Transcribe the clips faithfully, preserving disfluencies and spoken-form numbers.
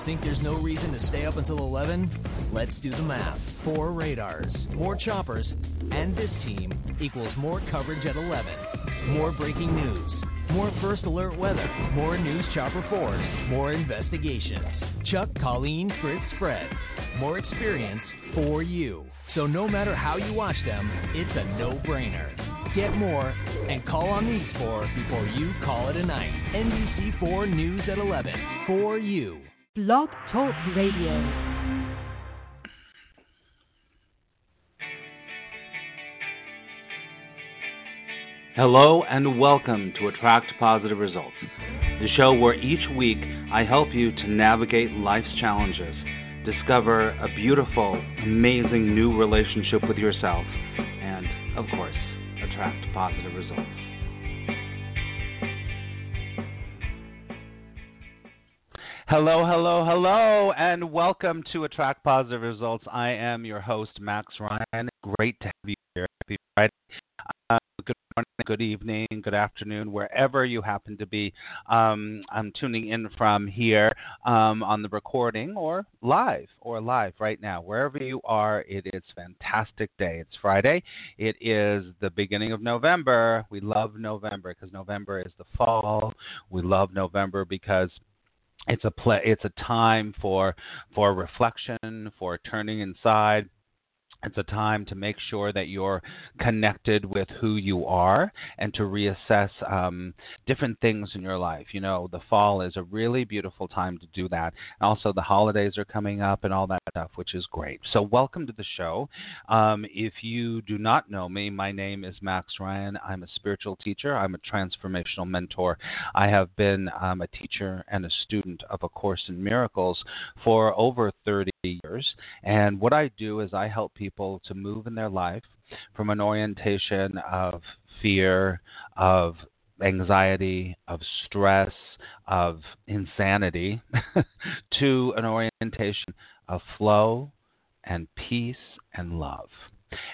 Think there's no reason to stay up until eleven? Let's do the math. Four radars, more choppers, and this team equals more coverage at eleven. More breaking news, more first alert weather, more news chopper fours, more investigations. Chuck, Colleen, Fritz, Fred. More experience for you. So no matter how you watch them, it's a no-brainer. Get more and call on these four before you call it a night. N B C four News at eleven for you. Blog Talk Radio. Hello and welcome to Attract Positive Results, the show where each week I help you to navigate life's challenges, discover a beautiful, amazing new relationship with yourself, and, of course, attract positive results. Hello, hello, hello, and welcome to Attract Positive Results. I am your host, Max Ryan. Great to have you here. Happy Friday. Um, good morning, good evening, good afternoon, wherever you happen to be. Um, I'm tuning in from here um, on the recording or live or live right now. Wherever you are, it is a fantastic day. It's Friday. It is the beginning of November. We love November because November is the fall. We love November because it's a play, it's a time for for reflection, for turning inside. It's a time to make sure that you're connected with who you are and to reassess um, different things in your life. You know, the fall is a really beautiful time to do that. And also, the holidays are coming up and all that stuff, which is great. So welcome to the show. Um, if you do not know me, my name is Max Ryan. I'm a spiritual teacher. I'm a transformational mentor. I have been um, a teacher and a student of A Course in Miracles for over thirty years. And what I do is I help people to move in their life from an orientation of fear, of anxiety, of stress, of insanity, to an orientation of flow and peace and love.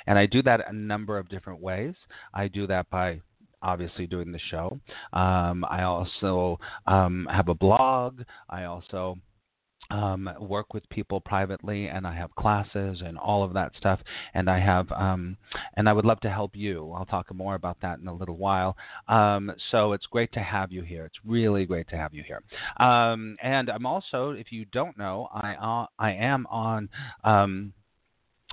And I do that a number of different ways. I do that by obviously doing the show. Um, I also um, have a blog. I also Um, work with people privately, and I have classes and all of that stuff, and I have um, and I would love to help you. I'll talk more about that in a little while. Um, so it's great to have you here. It's really great to have you here. Um, and I'm also, if you don't know, I uh, I am on um,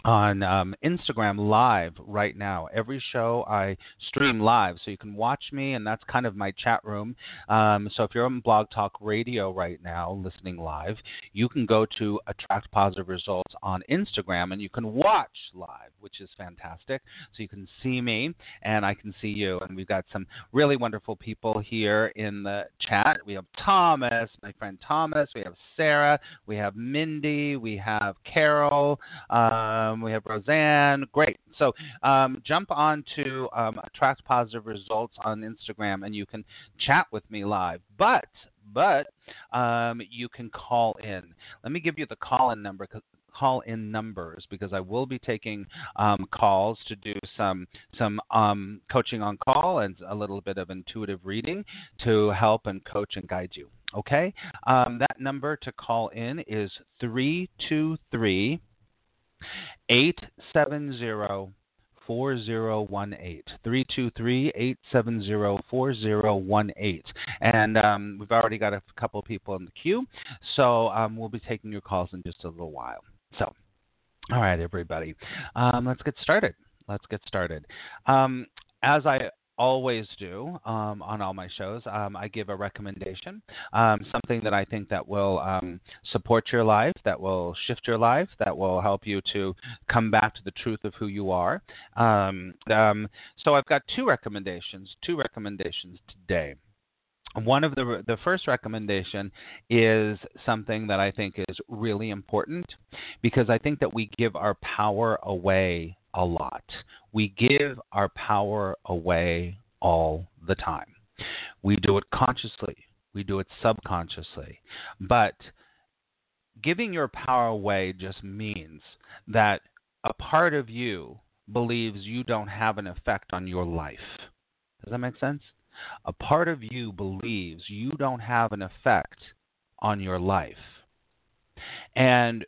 on um, Instagram Live right now. Every show I stream live, so you can watch me, and that's kind of my chat room. Um, so if you're on Blog Talk Radio right now, listening live, you can go to Attract Positive Results on Instagram, and you can watch live, which is fantastic. So you can see me, and I can see you. And we've got some really wonderful people here in the chat. We have Thomas, my friend Thomas. We have Sarah. We have Mindy. We have Carol. Um, We have Roseanne. Great. So um, jump on to um, Attract Positive Results on Instagram, and you can chat with me live. But, but um, you can call in. Let me give you the call-in number, call-in numbers, because I will be taking um, calls to do some some um, coaching on call and a little bit of intuitive reading to help and coach and guide you. Okay? Um, that number to call in is three two three, eight seven zero, four zero one eight. eight seven zero, four zero one eight. three two three, eight seven zero, four zero one eight. And um, we've already got a couple people in the queue, so um, we'll be taking your calls in just a little while. So, all right, everybody, um, let's get started. Let's get started. Um, as I always do um, on all my shows, um, I give a recommendation, um, something that I think that will um, support your life, that will shift your life, that will help you to come back to the truth of who you are. Um, um, so I've got two recommendations, two recommendations today. One of the the first recommendation is something that I think is really important, because I think that we give our power away a lot. We give our power away all the time. We do it consciously. We do it subconsciously. But giving your power away just means that a part of you believes you don't have an effect on your life. Does that make sense? A part of you believes you don't have an effect on your life. And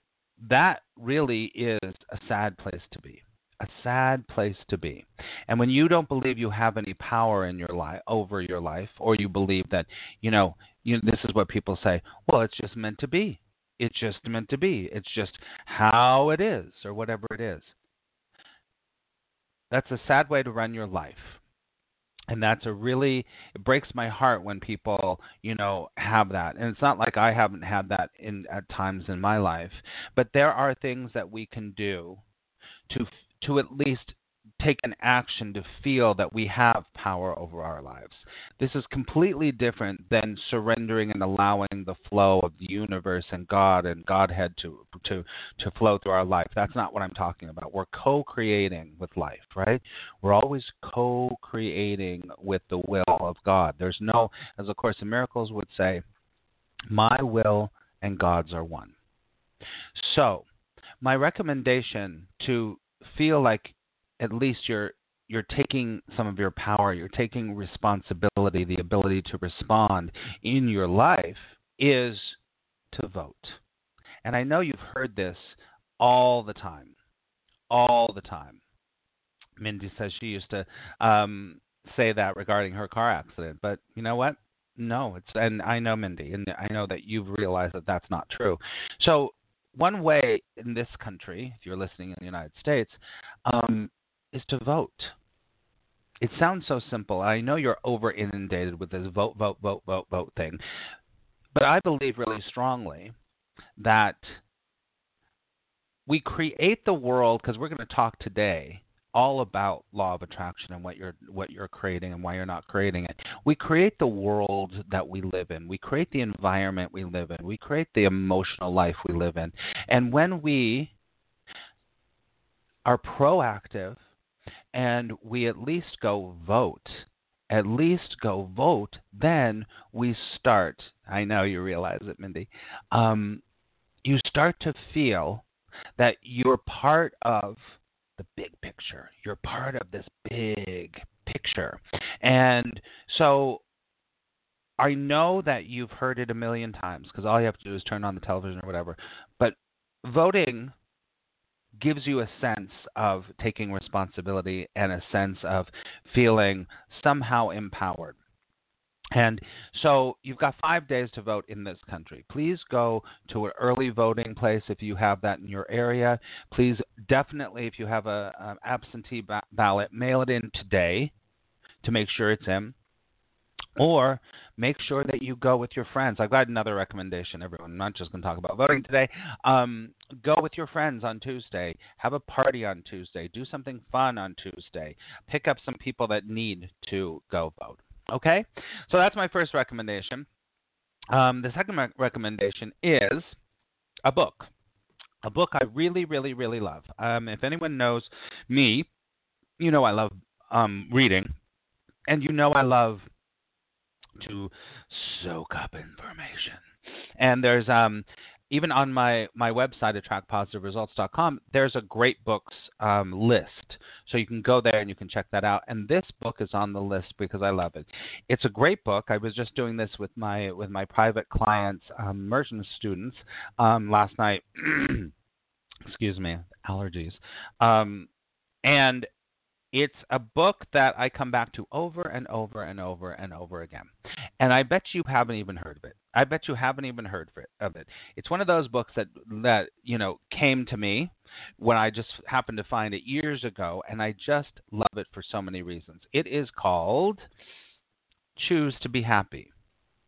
that really is a sad place to be. A sad place to be. And when you don't believe you have any power in your life over your life, or you believe that, you know, you, this is what people say, well, it's just meant to be. It's just meant to be. It's just how it is, or whatever it is. That's a sad way to run your life. And that's a really, it breaks my heart when people, you know, have that. And it's not like I haven't had that in at times in my life, but there are things that we can do to to at least take an action to feel that we have power over our lives. This is completely different than surrendering and allowing the flow of the universe and God and Godhead to to to flow through our life. That's not what I'm talking about. We're co-creating with life, right? We're always co-creating with the will of God. There's no, as A Course in Miracles would say, my will and God's are one. So my recommendation to feel like at least you're you're taking some of your power, you're taking responsibility, the ability to respond in your life, is to vote. And I know you've heard this all the time, all the time. Mindy says she used to um, say that regarding her car accident, but you know what? No, it's and I know Mindy, and I know that you've realized that that's not true. So one way in this country, if you're listening in the United States, um, is to vote. It sounds so simple. I know you're over inundated with this vote, vote, vote, vote, vote thing. But I believe really strongly that we create the world, because we're going to talk today all about law of attraction and what you're what you're creating and why you're not creating it. We create the world that we live in. We create the environment we live in. We create the emotional life we live in. And when we are proactive and we at least go vote, at least go vote, then we start, I know you realize it, Mindy, um, you start to feel that you're part of the big picture. You're part of this big picture. And so I know that you've heard it a million times, because all you have to do is turn on the television or whatever. But voting gives you a sense of taking responsibility and a sense of feeling somehow empowered. And so you've got five days to vote in this country. Please go to an early voting place if you have that in your area. Please definitely, if you have a, an absentee ba- ballot, mail it in today to make sure it's in. Or make sure that you go with your friends. I've got another recommendation, everyone. I'm not just going to talk about voting today. Um, go with your friends on Tuesday. Have a party on Tuesday. Do something fun on Tuesday. Pick up some people that need to go vote. Okay, so that's my first recommendation. Um, the second rec- recommendation is a book, a book I really, really, really love. Um, if anyone knows me, you know I love um, reading, and you know I love to soak up information. And there's um, even on my, my website, Attract Positive Results dot com, there's a great books um, list. So you can go there and you can check that out. And this book is on the list because I love it. It's a great book. I was just doing this with my with my private clients, um, immersion students, um, last night. Excuse me, allergies. Um, and it's a book that I come back to over and over and over and over again. And I bet you haven't even heard of it. I bet you haven't even heard of it. It's one of those books that, that you know, came to me when I just happened to find it years ago, and I just love it for so many reasons. It is called Choose to Be Happy.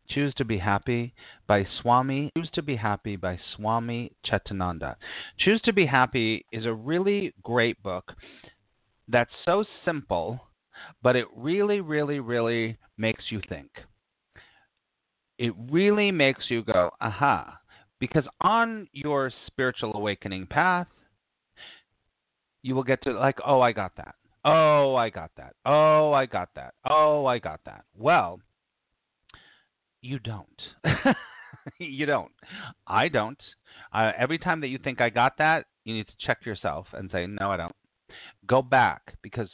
Choose to Be Happy by Swami. Choose to Be Happy by Swami Chetananda. Choose to Be Happy is a really great book that's so simple, but it really, really, really makes you think. It really makes you go, aha, because on your spiritual awakening path, you will get to like, oh, I got that. Oh, I got that. Oh, I got that. Oh, I got that. Well, you don't. You don't. I don't. Uh, every time that you think I got that, you need to check yourself and say, no, I don't. Go back, because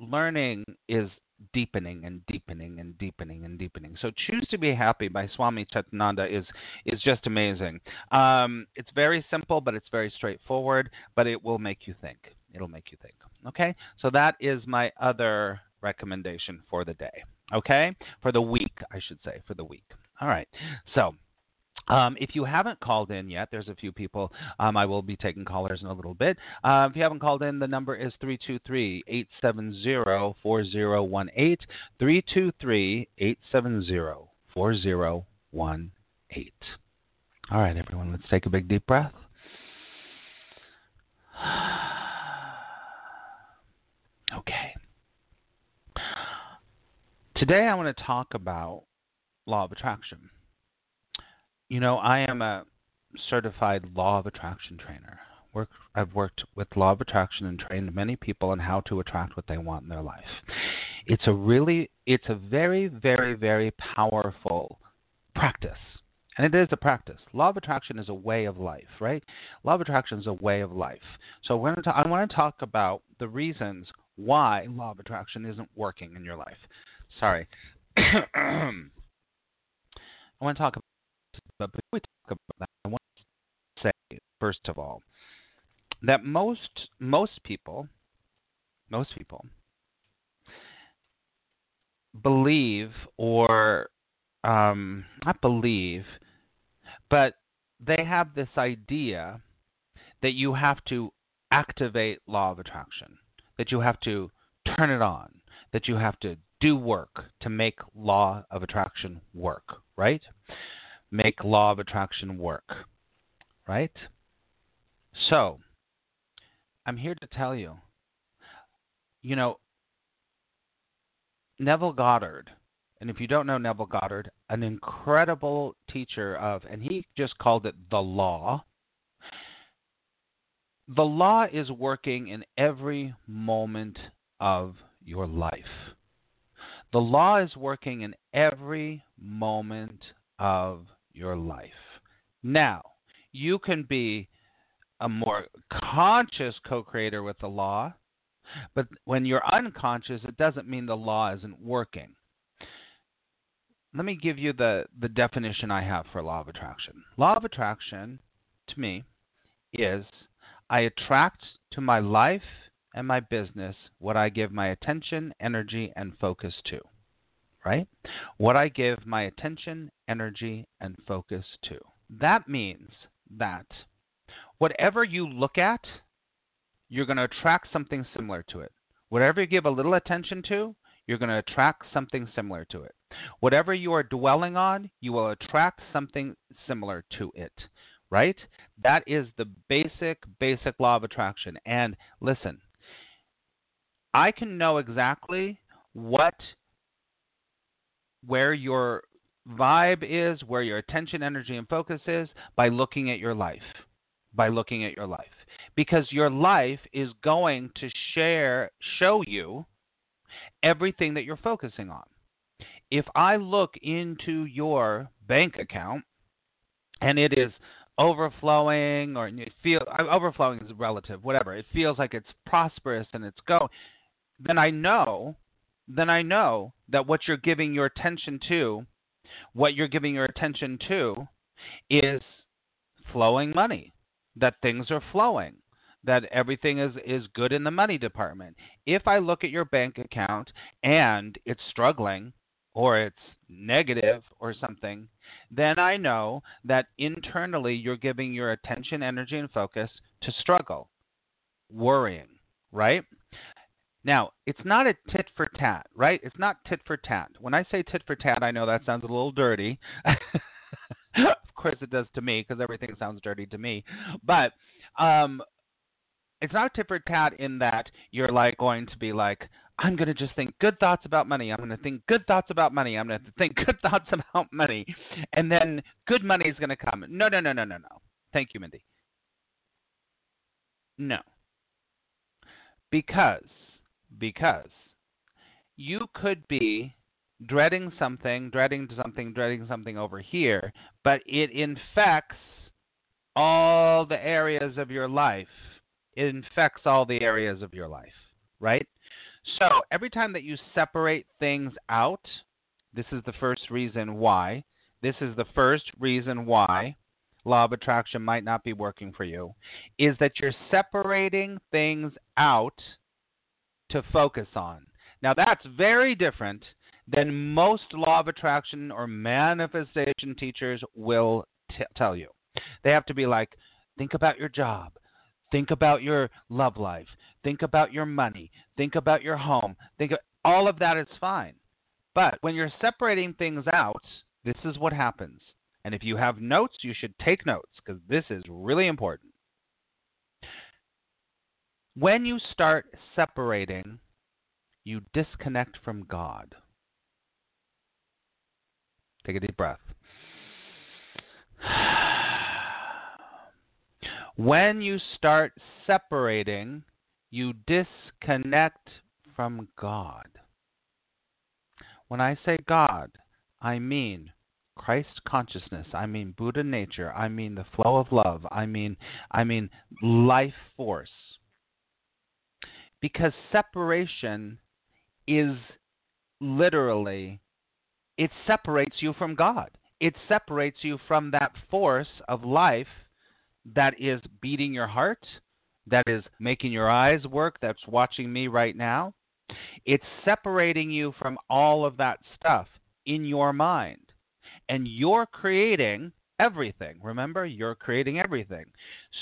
learning is deepening and deepening and deepening and deepening. So Choose to Be Happy by Swami Chetananda is is just amazing. Um, it's very simple, but it's very straightforward, but it will make you think. It'll make you think. Okay? So that is my other recommendation for the day. Okay? For the week, I should say, for the week. All right. So Um, if you haven't called in yet, there's a few people. Um, I will be taking callers in a little bit. Uh, if you haven't called in, the number is three two three, eight seven zero, four zero one eight, three two three, eight seven zero, four zero one eight. All right, everyone, let's take a big deep breath. Okay. Today I want to talk about law of attraction. You know, I am a certified law of attraction trainer. Work, I've worked with law of attraction and trained many people on how to attract what they want in their life. It's a really, it's a very, very, very powerful practice. And it is a practice. Law of attraction is a way of life, right? Law of attraction is a way of life. So we're going to talk, I want to talk about the reasons why law of attraction isn't working in your life. Sorry. I want to talk about But before we talk about that, I want to say, first of all, that most most people, most people believe or um, not believe, but they have this idea that you have to activate law of attraction, that you have to turn it on, that you have to do work to make law of attraction work, right? Make law of attraction work, right? So, I'm here to tell you, you know, Neville Goddard, and if you don't know Neville Goddard, an incredible teacher of, and he just called it the law. The law is working in every moment of your life. The law is working in every moment of your life. Now, you can be a more conscious co-creator with the law, but when you're unconscious, it doesn't mean the law isn't working. Let me give you the, the definition I have for law of attraction. Law of attraction, to me, is I attract to my life and my business what I give my attention, energy, and focus to. Right? What I give my attention, energy, and focus to. That means that whatever you look at, you're going to attract something similar to it. Whatever you give a little attention to, you're going to attract something similar to it. Whatever you are dwelling on, you will attract something similar to it. Right? That is the basic, basic law of attraction. And listen, I can know exactly what where your vibe is, where your attention, energy, and focus is by looking at your life, by looking at your life. Because your life is going to share, show you everything that you're focusing on. If I look into your bank account and it is overflowing or it feels, overflowing is relative, whatever, it feels like it's prosperous and it's going, then I know then I know that what you're giving your attention to, what you're giving your attention to is flowing money, that things are flowing, that everything is, is good in the money department. If I look at your bank account and it's struggling or it's negative or something, then I know that internally you're giving your attention, energy, and focus to struggle, worrying, right? Now, it's not a tit for tat, right? It's not tit for tat. When I say tit for tat, I know that sounds a little dirty. Of course it does to me because everything sounds dirty to me. But um, it's not a tit for tat in that you're like going to be like, I'm going to just think good thoughts about money. I'm going to think good thoughts about money. I'm going to think good thoughts about money. And then good money is going to come. No, no, no, no, no, no. Thank you, Mindy. No. Because. Because you could be dreading something, dreading something, dreading something over here, but it infects all the areas of your life. It infects all the areas of your life, right? So every time that you separate things out, this is the first reason why. This is the first reason why law of attraction might not be working for you, is that you're separating things out to focus on. Now, that's very different than most law of attraction or manifestation teachers will t- tell you. They have to be like, think about your job. Think about your love life. Think about your money. Think about your home. Think of, all of that is fine. But when you're separating things out, this is what happens. And if you have notes, you should take notes, because this is really important. When you start separating, you disconnect from God. Take a deep breath. When you start separating, you disconnect from God. When I say God, I mean Christ consciousness. I mean Buddha nature. I mean the flow of love. I mean, I mean life force. Because separation is literally, it separates you from God. It separates you from that force of life that is beating your heart, that is making your eyes work, that's watching me right now. It's separating you from all of that stuff in your mind. And you're creating everything. Remember, you're creating everything.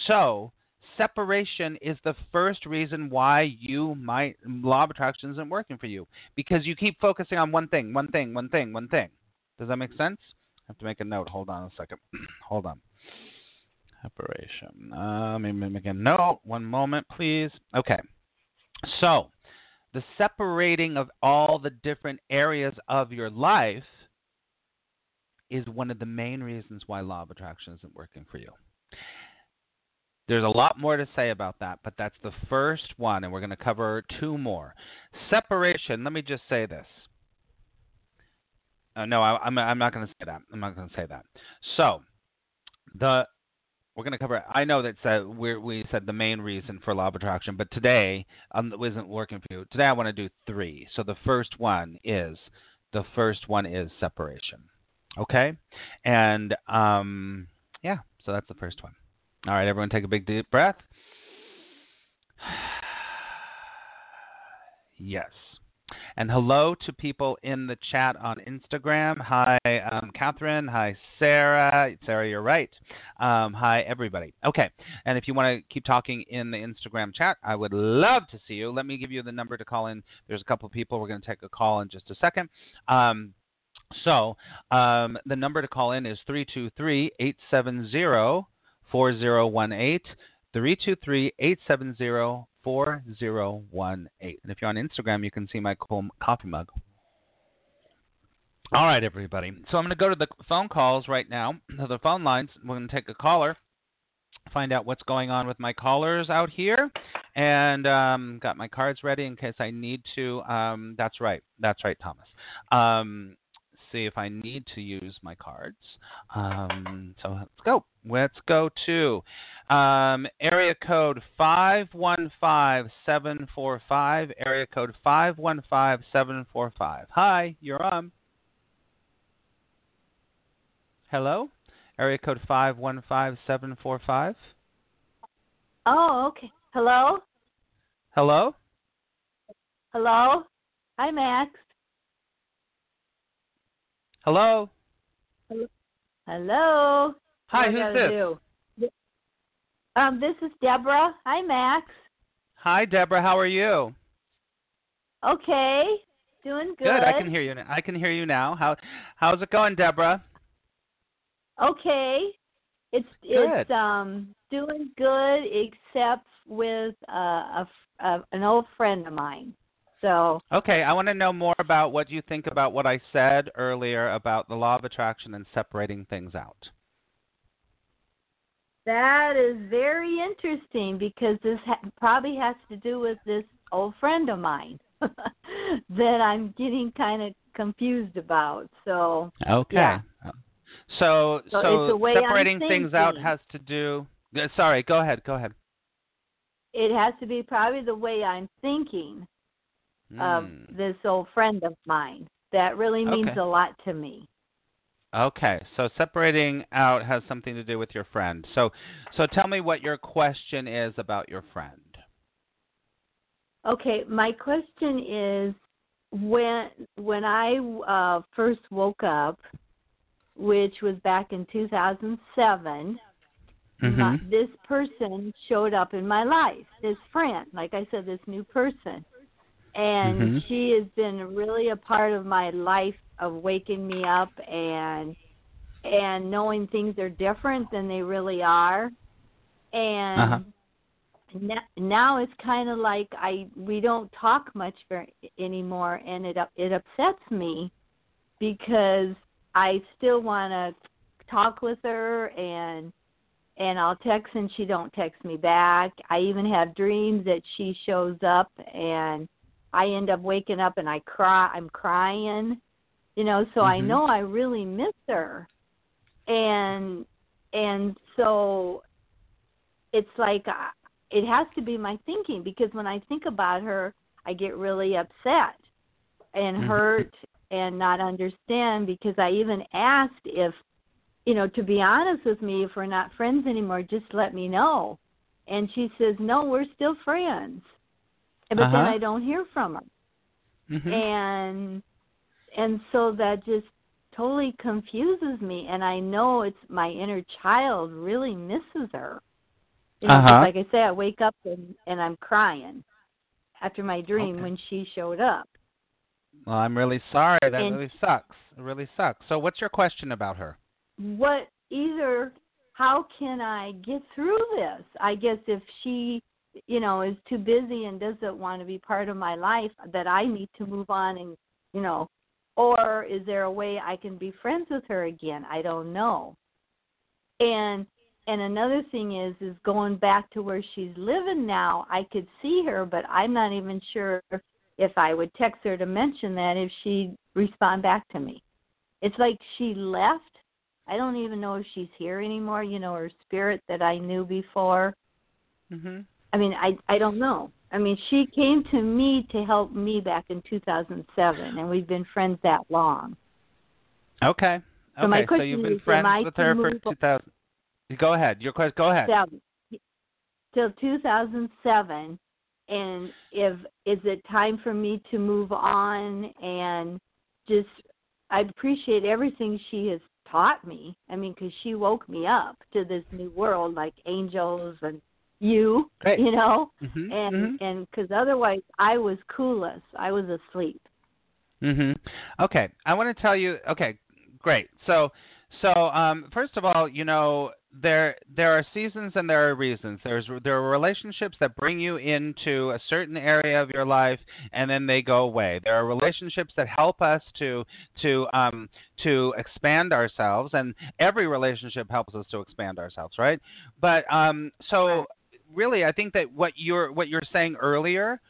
So separation is the first reason why you might law of attraction isn't working for you, because you keep focusing on one thing, one thing, one thing, one thing. Does that make sense? I have to make a note. Hold on a second. Hold on. Separation. Uh, let me make a note. One moment, please. Okay. So the separating of all the different areas of your life is one of the main reasons why law of attraction isn't working for you. There's a lot more to say about that, but that's the first one, and we're going to cover two more. Separation, let me just say this. Oh, no, I, I'm, I'm not going to say that. I'm not going to say that. So the we're going to cover – I know that uh, we're, we said the main reason for law of attraction, but today um, it isn't working for you. Today I want to do three. So the first one is the first one is separation. Okay, and um, yeah, so that's the first one. All right, everyone take a big deep breath. Yes. And hello to people in the chat on Instagram. Hi, um, Catherine. Hi, Sarah. Sarah, you're right. Um, hi, everybody. Okay, and if you want to keep talking in the Instagram chat, I would love to see you. Let me give you the number to call in. There's a couple of people. We're going to take a call in just a second. Um So um, the number to call in is three two three, eight seven zero, four zero one eight, three two three, eight seven zero, four zero one eight. And if you're on Instagram, you can see my cool coffee mug. All right, everybody. So I'm going to go to the phone calls right now, to the phone lines. We're going to take a caller, find out what's going on with my callers out here. And um, got my cards ready in case I need to. Um, that's right. That's right, Thomas. Um see if I need to use my cards. Um, so let's go. Let's go to um, area code five one five, seven four five. Area code five one five, seven four five. Hi, you're on. Hello? Area code five one five, seven four five. Oh, okay. Hello? Hello? Hello? Hi, Max. Hello? Hello? Hi, who's this? Um, this is Deborah. Hi, Max. Hi, Deborah. How are you? Okay. Doing good. Good. I can hear you now. I can hear you now. How, how's it going, Deborah? Okay. It's good. It's um doing good, except with uh, a, a an old friend of mine. So, okay, I want to know more about what you think about what I said earlier about the law of attraction and separating things out. That is very interesting, because this ha- probably has to do with this old friend of mine that I'm getting kind of confused about. So, okay. Yeah. So, so, so separating things out has to do – sorry, go ahead, go ahead. It has to be probably the way I'm thinking. mm. of this old friend of mine. That really means okay. a lot to me. Okay, so separating out has something to do with your friend. So, so tell me what your question is about your friend. Okay, my question is, when when I uh, first woke up, which was back in two thousand seven, mm-hmm. uh, this person showed up in my life, this friend, like I said, this new person. And mm-hmm. she has been really a part of my life of waking me up and and knowing things are different than they really are. And uh-huh. now, now it's kind of like I we don't talk much for, anymore, and it it upsets me because I still want to talk with her, and and I'll text and she don't text me back. I even have dreams that she shows up and I end up waking up and I cry. I'm crying, you know. So mm-hmm. I know I really miss her, and and so it's like I, it has to be my thinking, because when I think about her, I get really upset and mm-hmm. hurt and not understand. Because I even asked if, you know, to be honest with me, if we're not friends anymore, just let me know. And she says, no, we're still friends. But uh-huh. then I don't hear from her. Mm-hmm. And and so that just totally confuses me. And I know it's my inner child really misses her. You know, uh-huh. Like I say, I wake up and, and I'm crying after my dream okay. when she showed up. Well, I'm really sorry. That and really sucks. It really sucks. So what's your question about her? What either, how can I get through this? I guess if she... you know, is too busy and doesn't want to be part of my life, that I need to move on and, you know, or is there a way I can be friends with her again? I don't know. And and another thing is, is going back to where she's living now, I could see her, but I'm not even sure if I would text her to mention that if she'd respond back to me. It's like she left. I don't even know if she's here anymore, you know, her spirit that I knew before. Mm-hmm. I mean, I I don't know. I mean, she came to me to help me back in two thousand seven, and we've been friends that long. Okay. Okay. So, my question so you've been is, friends with her for two thousand. Go ahead. Your question. Go ahead. Till two thousand seven, and if is it time for me to move on and just? I appreciate everything she has taught me. I mean, because she woke me up to this new world, like angels and. You, Great. You know, mm-hmm, and mm-hmm. and because otherwise I was clueless. I was asleep. Mhm. Okay, I want to tell you. Okay, great. So, so um, first of all, you know, there there are seasons and there are reasons. There's there are relationships that bring you into a certain area of your life, and then they go away. There are relationships that help us to to um to expand ourselves, and every relationship helps us to expand ourselves, right? But um, so. Really, I think that what you're what you're saying earlier,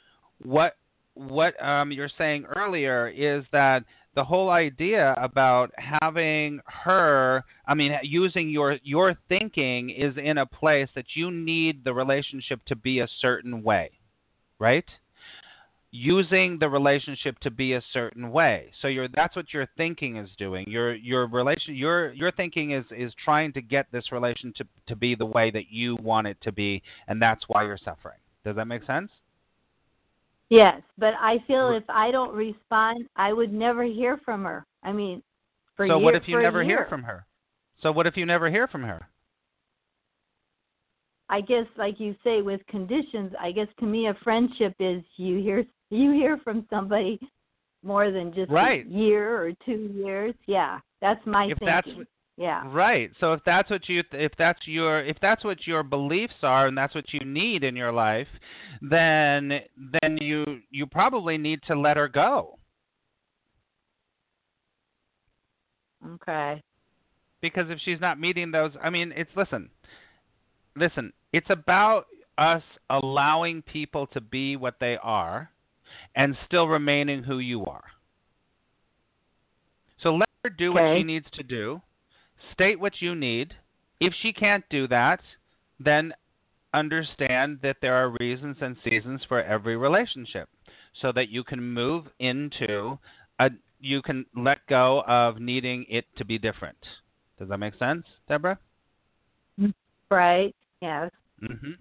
what what um, you're saying earlier is that the whole idea about having her, I mean, using your your thinking is in a place that you need the relationship to be a certain way, right? Using the relationship to be a certain way. So you're that's what your thinking is doing. Your your relation your your thinking is, is trying to get this relationship to, to be the way that you want it to be, and that's why you're suffering. Does that make sense? Yes, but I feel if I don't respond, I would never hear from her. I mean, for years. So year, what if you never hear from her? So what if you never hear from her? I guess, like you say, with conditions, I guess to me a friendship is you hear you hear from somebody more than just right. a year or two years. Yeah, that's my if thinking. That's what, yeah, right. So if that's what you if that's your if that's what your beliefs are and that's what you need in your life, then then you you probably need to let her go. Okay. Because if she's not meeting those, I mean, it's listen. Listen, it's about us allowing people to be what they are and still remaining who you are. So let her do okay. what she needs to do. State what you need. If she can't do that, then understand that there are reasons and seasons for every relationship. so that you can move into, a, you can let go of needing it to be different. Does that make sense, Deborah? Right, yes. Mm-hmm.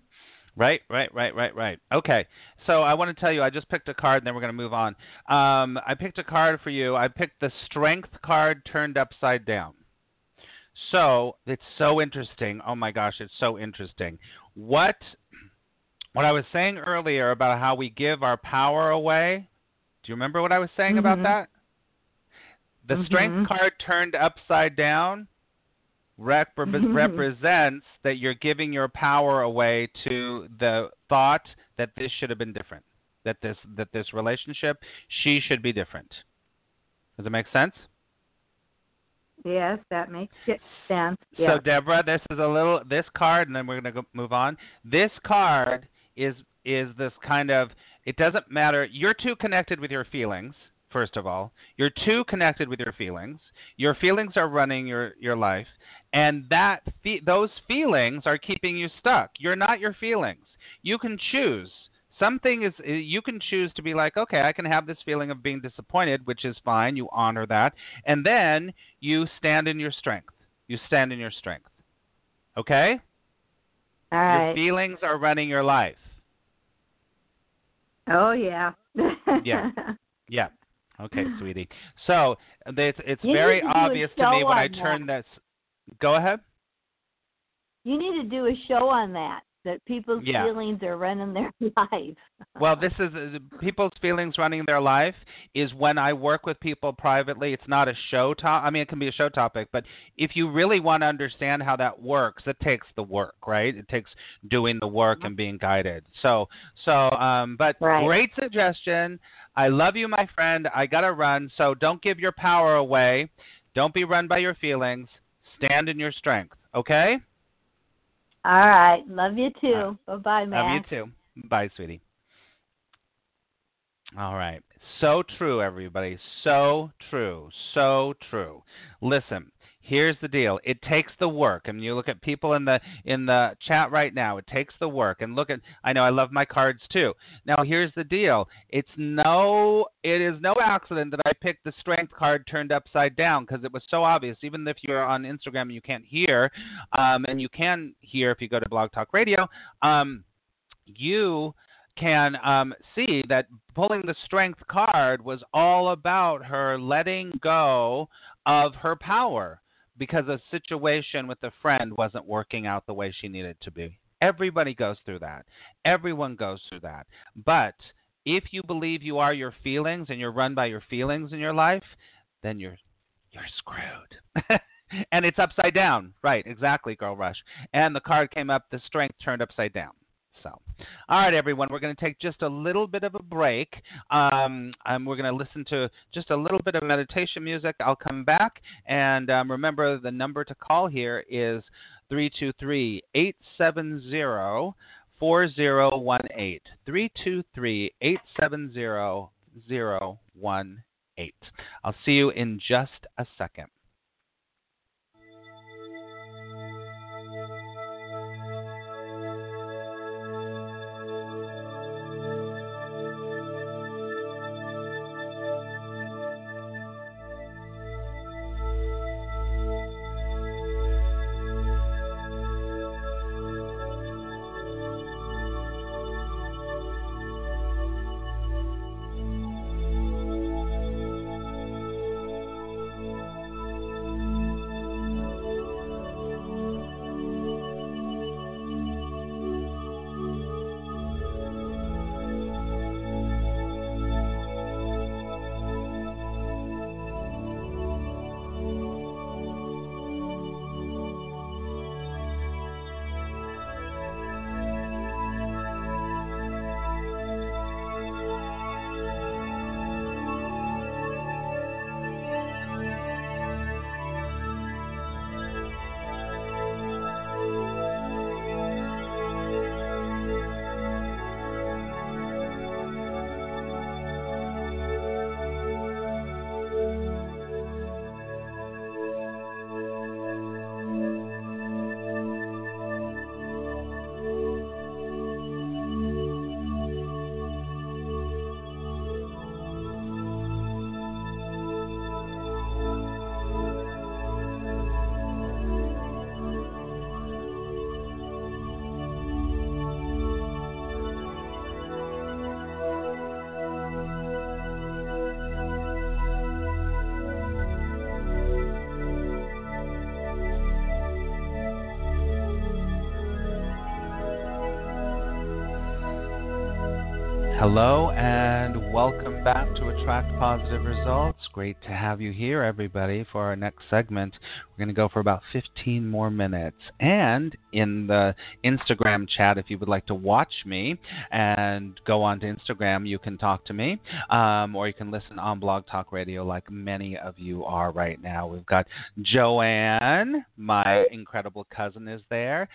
Right, right, right, right, right. Okay, so I want to tell you, I just picked a card, and then we're going to move on. Um, I picked a card for you. I picked the Strength card turned upside down. So it's so interesting. Oh, my gosh, it's so interesting. What what I was saying earlier about how we give our power away, do you remember what I was saying mm-hmm. about that? The mm-hmm. Strength card turned upside down rep- represents that you're giving your power away to the thought that this should have been different, that this that this relationship, she should be different. Does that make sense? Yes, that makes sense. Yeah. So, Deborah, this is a little this card, and then we're going to go, move on. This card is is this kind of it doesn't matter. You're too connected with your feelings. First of all, you're too connected with your feelings. Your feelings are running your, your life, and that fe- those feelings are keeping you stuck. You're not your feelings. You can choose. Something is you can choose to be like, okay, I can have this feeling of being disappointed, which is fine. You honor that, and then you stand in your strength. You stand in your strength. Okay? All right. Your feelings are running your life. Oh yeah. yeah. Yeah. Okay, sweetie. So it's, it's very obvious to me when I turn that. this. Go ahead. You need to do a show on that, that people's yeah. feelings are running their life. Well, this is uh, people's feelings running their life is when I work with people privately. It's not a show topic. I mean, it can be a show topic, but if you really want to understand how that works, it takes the work, right? It takes doing the work and being guided. So, so, um, but right. Great suggestion. I love you, my friend. I got to run. So don't give your power away. Don't be run by your feelings. Stand in your strength. Okay? All right. Love you, too. Uh, Bye-bye, Max. Love you, too. Bye, sweetie. All right. So true, everybody. So true. So true. Listen. Here's the deal. It takes the work. I mean, you look at people in the in the chat right now. It takes the work. And look at I know I love my cards too. Now here's the deal. It's no it is no accident that I picked the Strength card turned upside down because it was so obvious. Even if you're on Instagram and you can't hear, um, and you can hear if you go to Blog Talk Radio, um, you can um, see that pulling the Strength card was all about her letting go of her power. Because a situation with a friend wasn't working out the way she needed to be. Everybody goes through that. Everyone goes through that. But if you believe you are your feelings and you're run by your feelings in your life, then you're you're screwed. And it's upside down. Right, exactly, Girl Rush. And the card came up, the Strength turned upside down. So, all right, everyone, we're going to take just a little bit of a break. Um, and we're going to listen to just a little bit of meditation music. I'll come back. And um, remember, the number to call here is three two three, eight seven zero, four zero one eight. three two three, eight seven zero, zero one eight. I'll see you in just a second. Hello and welcome back to Attract Positive Results. Great to have you here, everybody, for our next segment. We're going to go for about fifteen more minutes. And in the Instagram chat, if you would like to watch me and go on to Instagram, you can talk to me. Um, or you can listen on Blog Talk Radio like many of you are right now. We've got Joanne, my incredible cousin, is there.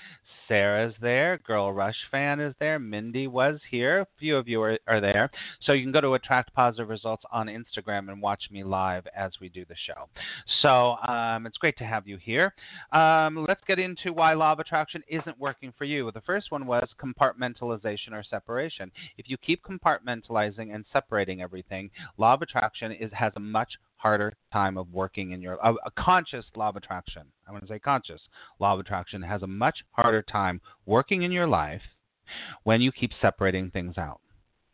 Sarah's there. Girl Rush fan is there. Mindy was here. A few of you are are there. So you can go to Attract Positive Results on Instagram and watch me live as we do the show. So um, it's great to have you here. Um, let's get into why law of attraction isn't working for you. The first one was compartmentalization or separation. If you keep compartmentalizing and separating everything, law of attraction is has a much harder time of working in your a, a conscious law of attraction. I want to say conscious law of attraction has a much harder time working in your life when you keep separating things out.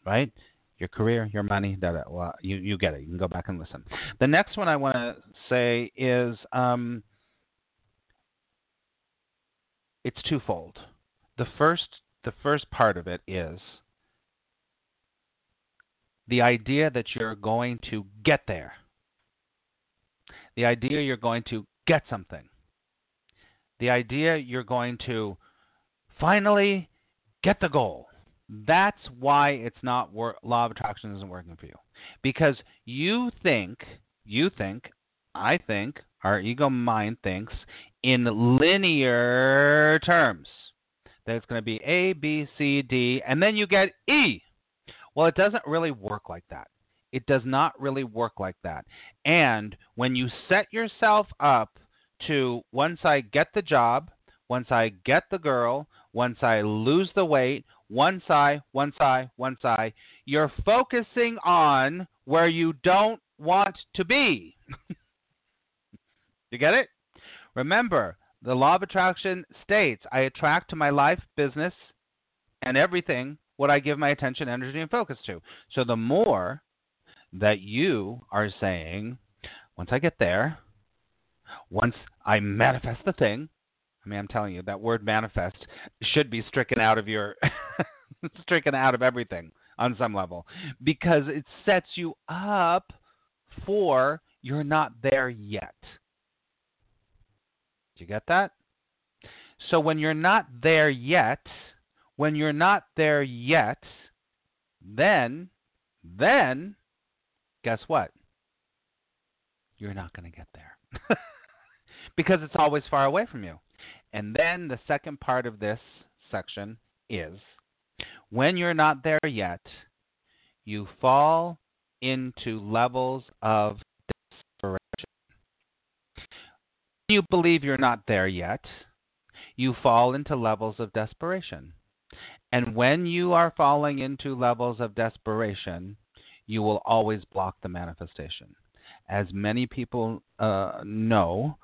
Right? Your career, your money, da, da, well, you, you get it. You can go back and listen. The next one I want to say is um, it's twofold. The first, the first part of it is the idea that you're going to get there. The idea you're going to get something. The idea you're going to finally get the goal. That's why it's not work, law of attraction isn't working for you, because you think, you think, I think, our ego mind thinks in linear terms that it's going to be A, B, C, D, and then you get E. Well, it doesn't really work like that. It does not really work like that. And when you set yourself up to once I get the job, once I get the girl, once I lose the weight, Once I, once I, once I, you're focusing on where you don't want to be. You get it? Remember, the law of attraction states, I attract to my life, business, and everything what I give my attention, energy, and focus to. So the more that you are saying, once I get there, once I manifest the thing, I mean, I'm telling you, that word manifest should be stricken out of your, stricken out of everything on some level, because it sets you up for you're not there yet. Do you get that? So when you're not there yet, when you're not there yet, then, then, guess what? You're not going to get there because it's always far away from you. And then the second part of this section is when you're not there yet, you fall into levels of desperation. When you believe you're not there yet, you fall into levels of desperation. And when you are falling into levels of desperation, you will always block the manifestation. As many people uh, know,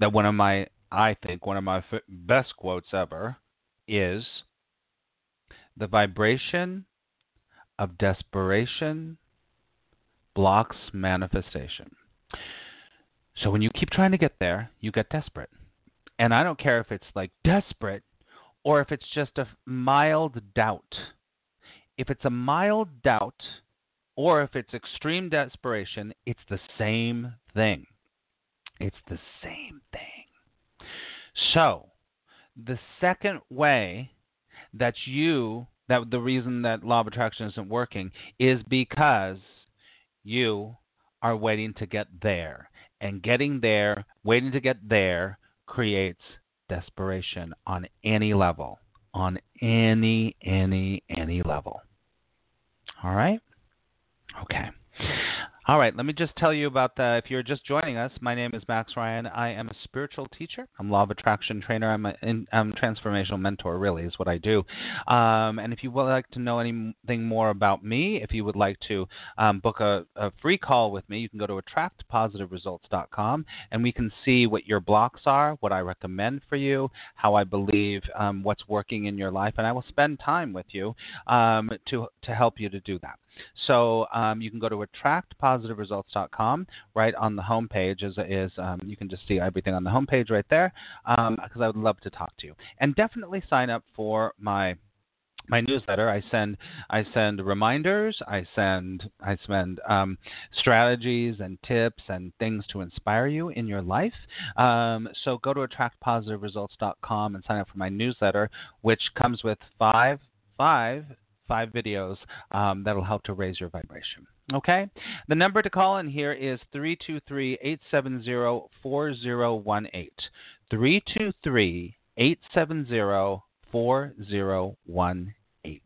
that one of my I think one of my f- best quotes ever is, the vibration of desperation blocks manifestation. So when you keep trying to get there, you get desperate. And I don't care if it's like desperate or if it's just a mild doubt. If it's a mild doubt or if it's extreme desperation, it's the same thing. It's the same thing. So, the second way that you, that the reason that law of attraction isn't working is because you are waiting to get there. And getting there, waiting to get there, creates desperation on any level. On any, any, any level. All right? Okay. All right, let me just tell you about that. If you're just joining us, my name is Max Ryan. I am a spiritual teacher. I'm a law of attraction trainer. I'm a I'm a transformational mentor, really, is what I do. Um, and if you would like to know anything more about me, if you would like to um, book a, a free call with me, you can go to attract positive results dot com, and we can see what your blocks are, what I recommend for you, how I believe um, what's working in your life, and I will spend time with you um, to to help you to do that. So um, you can go to attract positive results dot com. Right on the homepage is, is um, you can just see everything on the homepage right there, because um, I would love to talk to you. And definitely sign up for my my newsletter, I send I send reminders, I send I send um, strategies and tips and things to inspire you in your life. Um, so go to attract positive results dot com and sign up for my newsletter, which comes with five five five videos um, that'll help to raise your vibration. Okay? The number to call in here is three two three, eight seven zero, four zero one eight. three two three, eight seven zero, four zero one eight.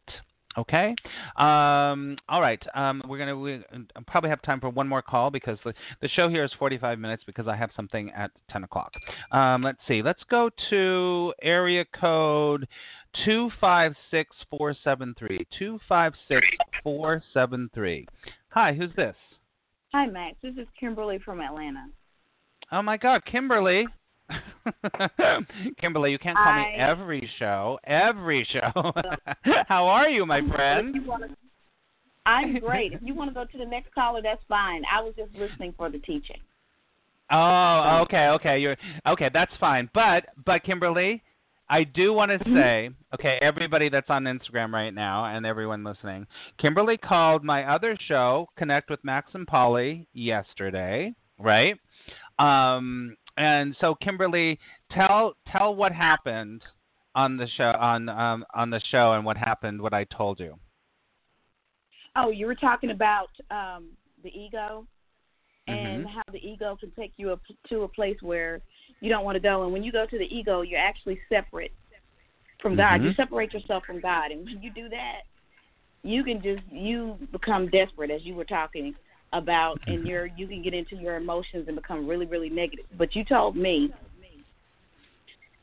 Okay. Um, all right. Um, we're gonna we, probably have time for one more call because the, the show here is forty-five minutes because I have something at ten o'clock. Um, let's see. Let's go to area code two five six four seven three. Two five six four seven three. Hi, who's this? Hi, Max. This is Kimberly from Atlanta. Oh my God, Kimberly. Kimberly, you can't call I... me every show. Every show. How are you, my friend? To... I'm great. If you want to go to the next caller, that's fine. I was just listening for the teaching. Oh, okay, okay. You're okay. That's fine. But, but Kimberly, I do want to say, okay, everybody that's on Instagram right now and everyone listening, Kimberly called my other show, Connect with Max and Polly, yesterday, right? Um. And so, Kimberly, tell tell what happened on the show on um, on the show and what happened, what I told you. Oh, you were talking about um, the ego and mm-hmm. how the ego can take you up to a place where you don't want to go. And when you go to the ego, you're actually separate from God. Mm-hmm. You separate yourself from God, and when you do that, you can just you become desperate, as you were talking about, and your you can get into your emotions and become really, really negative. But you told me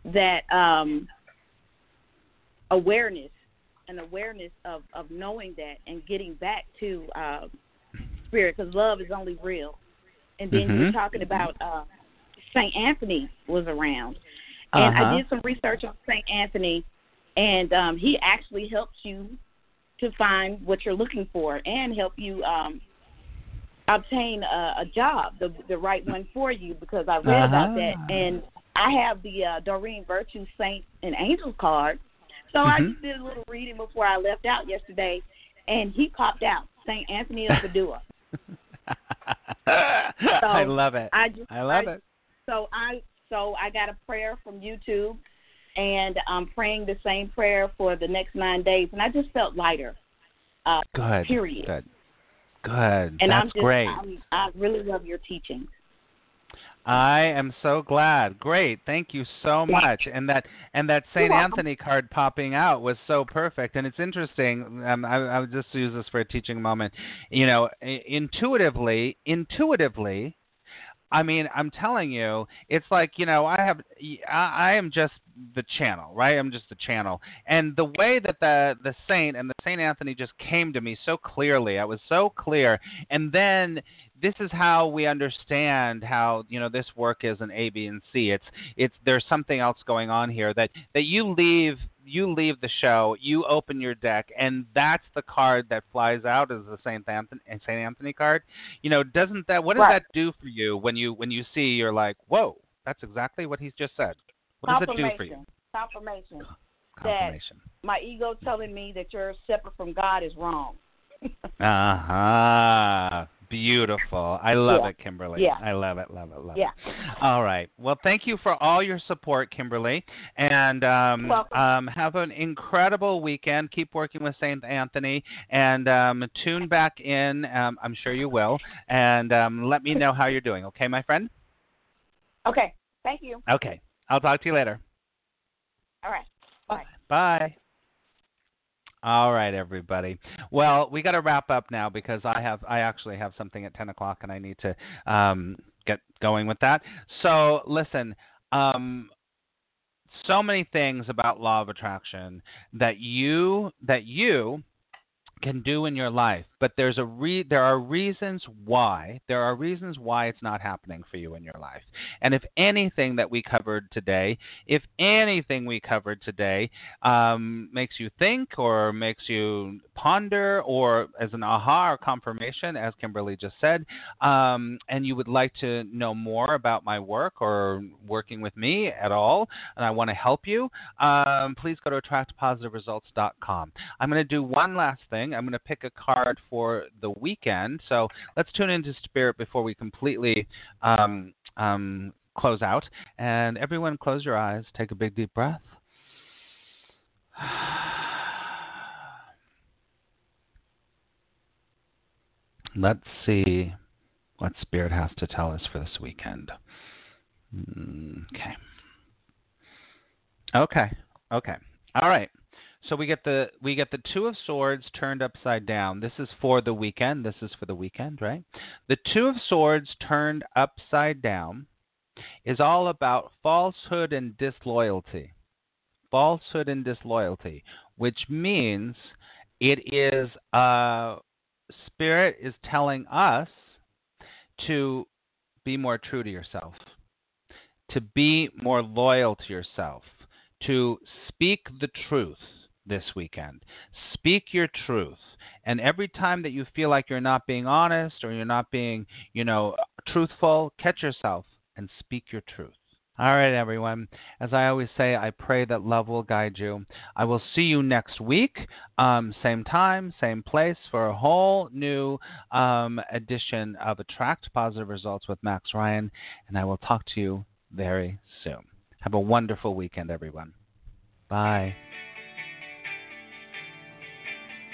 that um, awareness, an awareness of, of knowing that and getting back to uh, spirit, because love is only real. And then mm-hmm. you're talking about uh, Saint Anthony was around. And uh-huh. I did some research on Saint Anthony, and um, he actually helps you to find what you're looking for and help you um, obtain a, a job, the the right one for you, because I read uh-huh. about that. And I have the uh, Doreen Virtue Saint and Angel card. So mm-hmm. I just did a little reading before I left out yesterday, and he popped out, Saint Anthony of Padua. So I love it. I, just, I love I, it. So I, so I got a prayer from YouTube, and I'm praying the same prayer for the next nine days, and I just felt lighter, uh, Good. period. Good. Good. And That's I'm just, great. I'm, I really love your teachings. I am so glad. Great. Thank you so much. And that and that Saint Anthony card popping out was so perfect. And it's interesting. Um, I, I would just use this for a teaching moment. You know, intuitively, intuitively, I mean, I'm telling you, it's like, you know, I have, I, I am just the channel, right? I'm just the channel. And the way that the, the saint and the Saint Anthony just came to me so clearly, I was so clear. And then this is how we understand how, you know, this work is an A, B, and C. It's, it's, there's something else going on here that, that you leave, you leave the show, you open your deck, and that's the card that flies out as the Saint Anthony, Saint Anthony card. You know, doesn't that, what does right. that do for you when you, when you see, you're like, whoa, that's exactly what he's just said. What does it do for you? Confirmation. Confirmation. That my ego telling me that you're separate from God is wrong. uh-huh. Beautiful. I love yeah. it, Kimberly. Yeah. I love it, love it, love yeah. it. All right. Well, thank you for all your support, Kimberly. And um, um, have an incredible weekend. Keep working with Saint Anthony. And um, tune back in. Um, I'm sure you will. And um, let me know how you're doing. Okay, my friend? Okay. Thank you. Okay. I'll talk to you later. All right. Bye. Bye. All right, everybody. Well, we got to wrap up now because I have I actually have something at ten o'clock and I need to um, get going with that. So listen, um, so many things about law of attraction that you that you can do in your life, but there's a re- there are reasons why there are reasons why it's not happening for you in your life. And if anything that we covered today, if anything we covered today um, makes you think or makes you ponder, or as an aha or confirmation, as Kimberly just said, um, and you would like to know more about my work or working with me at all, and I want to help you, um, please go to attract positive results dot com. I'm going to do one last thing. I'm going to pick a card for the weekend. So let's tune into spirit before we completely um, um, close out. And everyone, close your eyes. Take a big, deep breath. Let's see what spirit has to tell us for this weekend. Okay. Okay. Okay. All right. So we get the we get the Two of Swords turned upside down. This is for the weekend. This is for the weekend, right? The Two of Swords turned upside down is all about falsehood and disloyalty. Falsehood and disloyalty, which means it is uh, spirit is telling us to be more true to yourself, to be more loyal to yourself, to speak the truth. This weekend, speak your truth. And every time that you feel like you're not being honest or you're not being, you know, truthful, catch yourself and speak your truth. All right, everyone. As I always say, I pray that love will guide you. I will see you next week, um, same time, same place, for a whole new um, edition of Attract Positive Results with Max Ryan. And I will talk to you very soon. Have a wonderful weekend, everyone. Bye.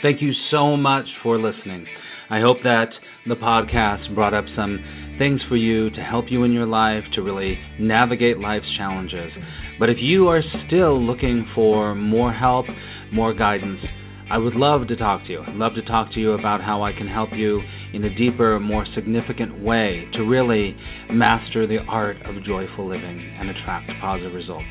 Thank you so much for listening. I hope that the podcast brought up some things for you to help you in your life, to really navigate life's challenges. But if you are still looking for more help, more guidance, I would love to talk to you. I'd love to talk to you about how I can help you in a deeper, more significant way to really master the art of joyful living and attract positive results.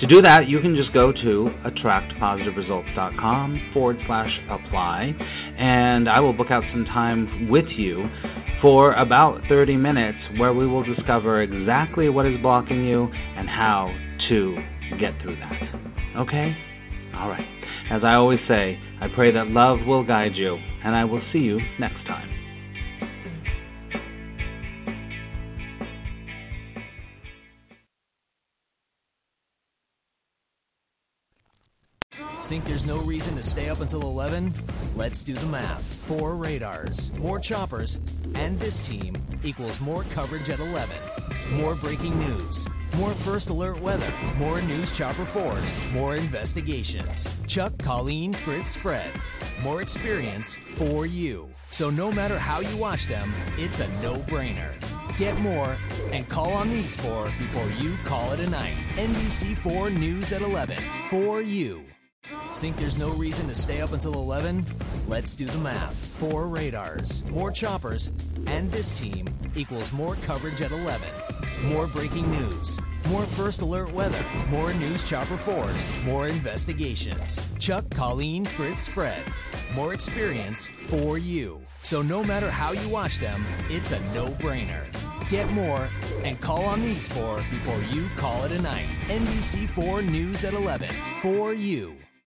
To do that, you can just go to attract positive results dot com forward slash apply, and I will book out some time with you for about thirty minutes where we will discover exactly what is blocking you and how to get through that. Okay? All right. As I always say, I pray that love will guide you, and I will see you next time. Think there's no reason to stay up until eleven? Let's do the math. Four radars, more choppers, and this team equals more coverage at eleven. More breaking news, more first alert weather, more news chopper fours, more investigations. Chuck, Colleen, Fritz, Fred. More experience for you. So no matter how you watch them, it's a no-brainer. Get more and call on these four before you call it a night. N B C four News at eleven for you. Think there's no reason to stay up until eleven? Let's do the math. Four radars, more choppers, and this team equals more coverage at eleven. More breaking news, more first alert weather, more news chopper fours, more investigations. Chuck, Colleen, Fritz, Fred. More experience for you. So no matter how you watch them, it's a no-brainer. Get more and call on these four before you call it a night. N B C four News at eleven for you.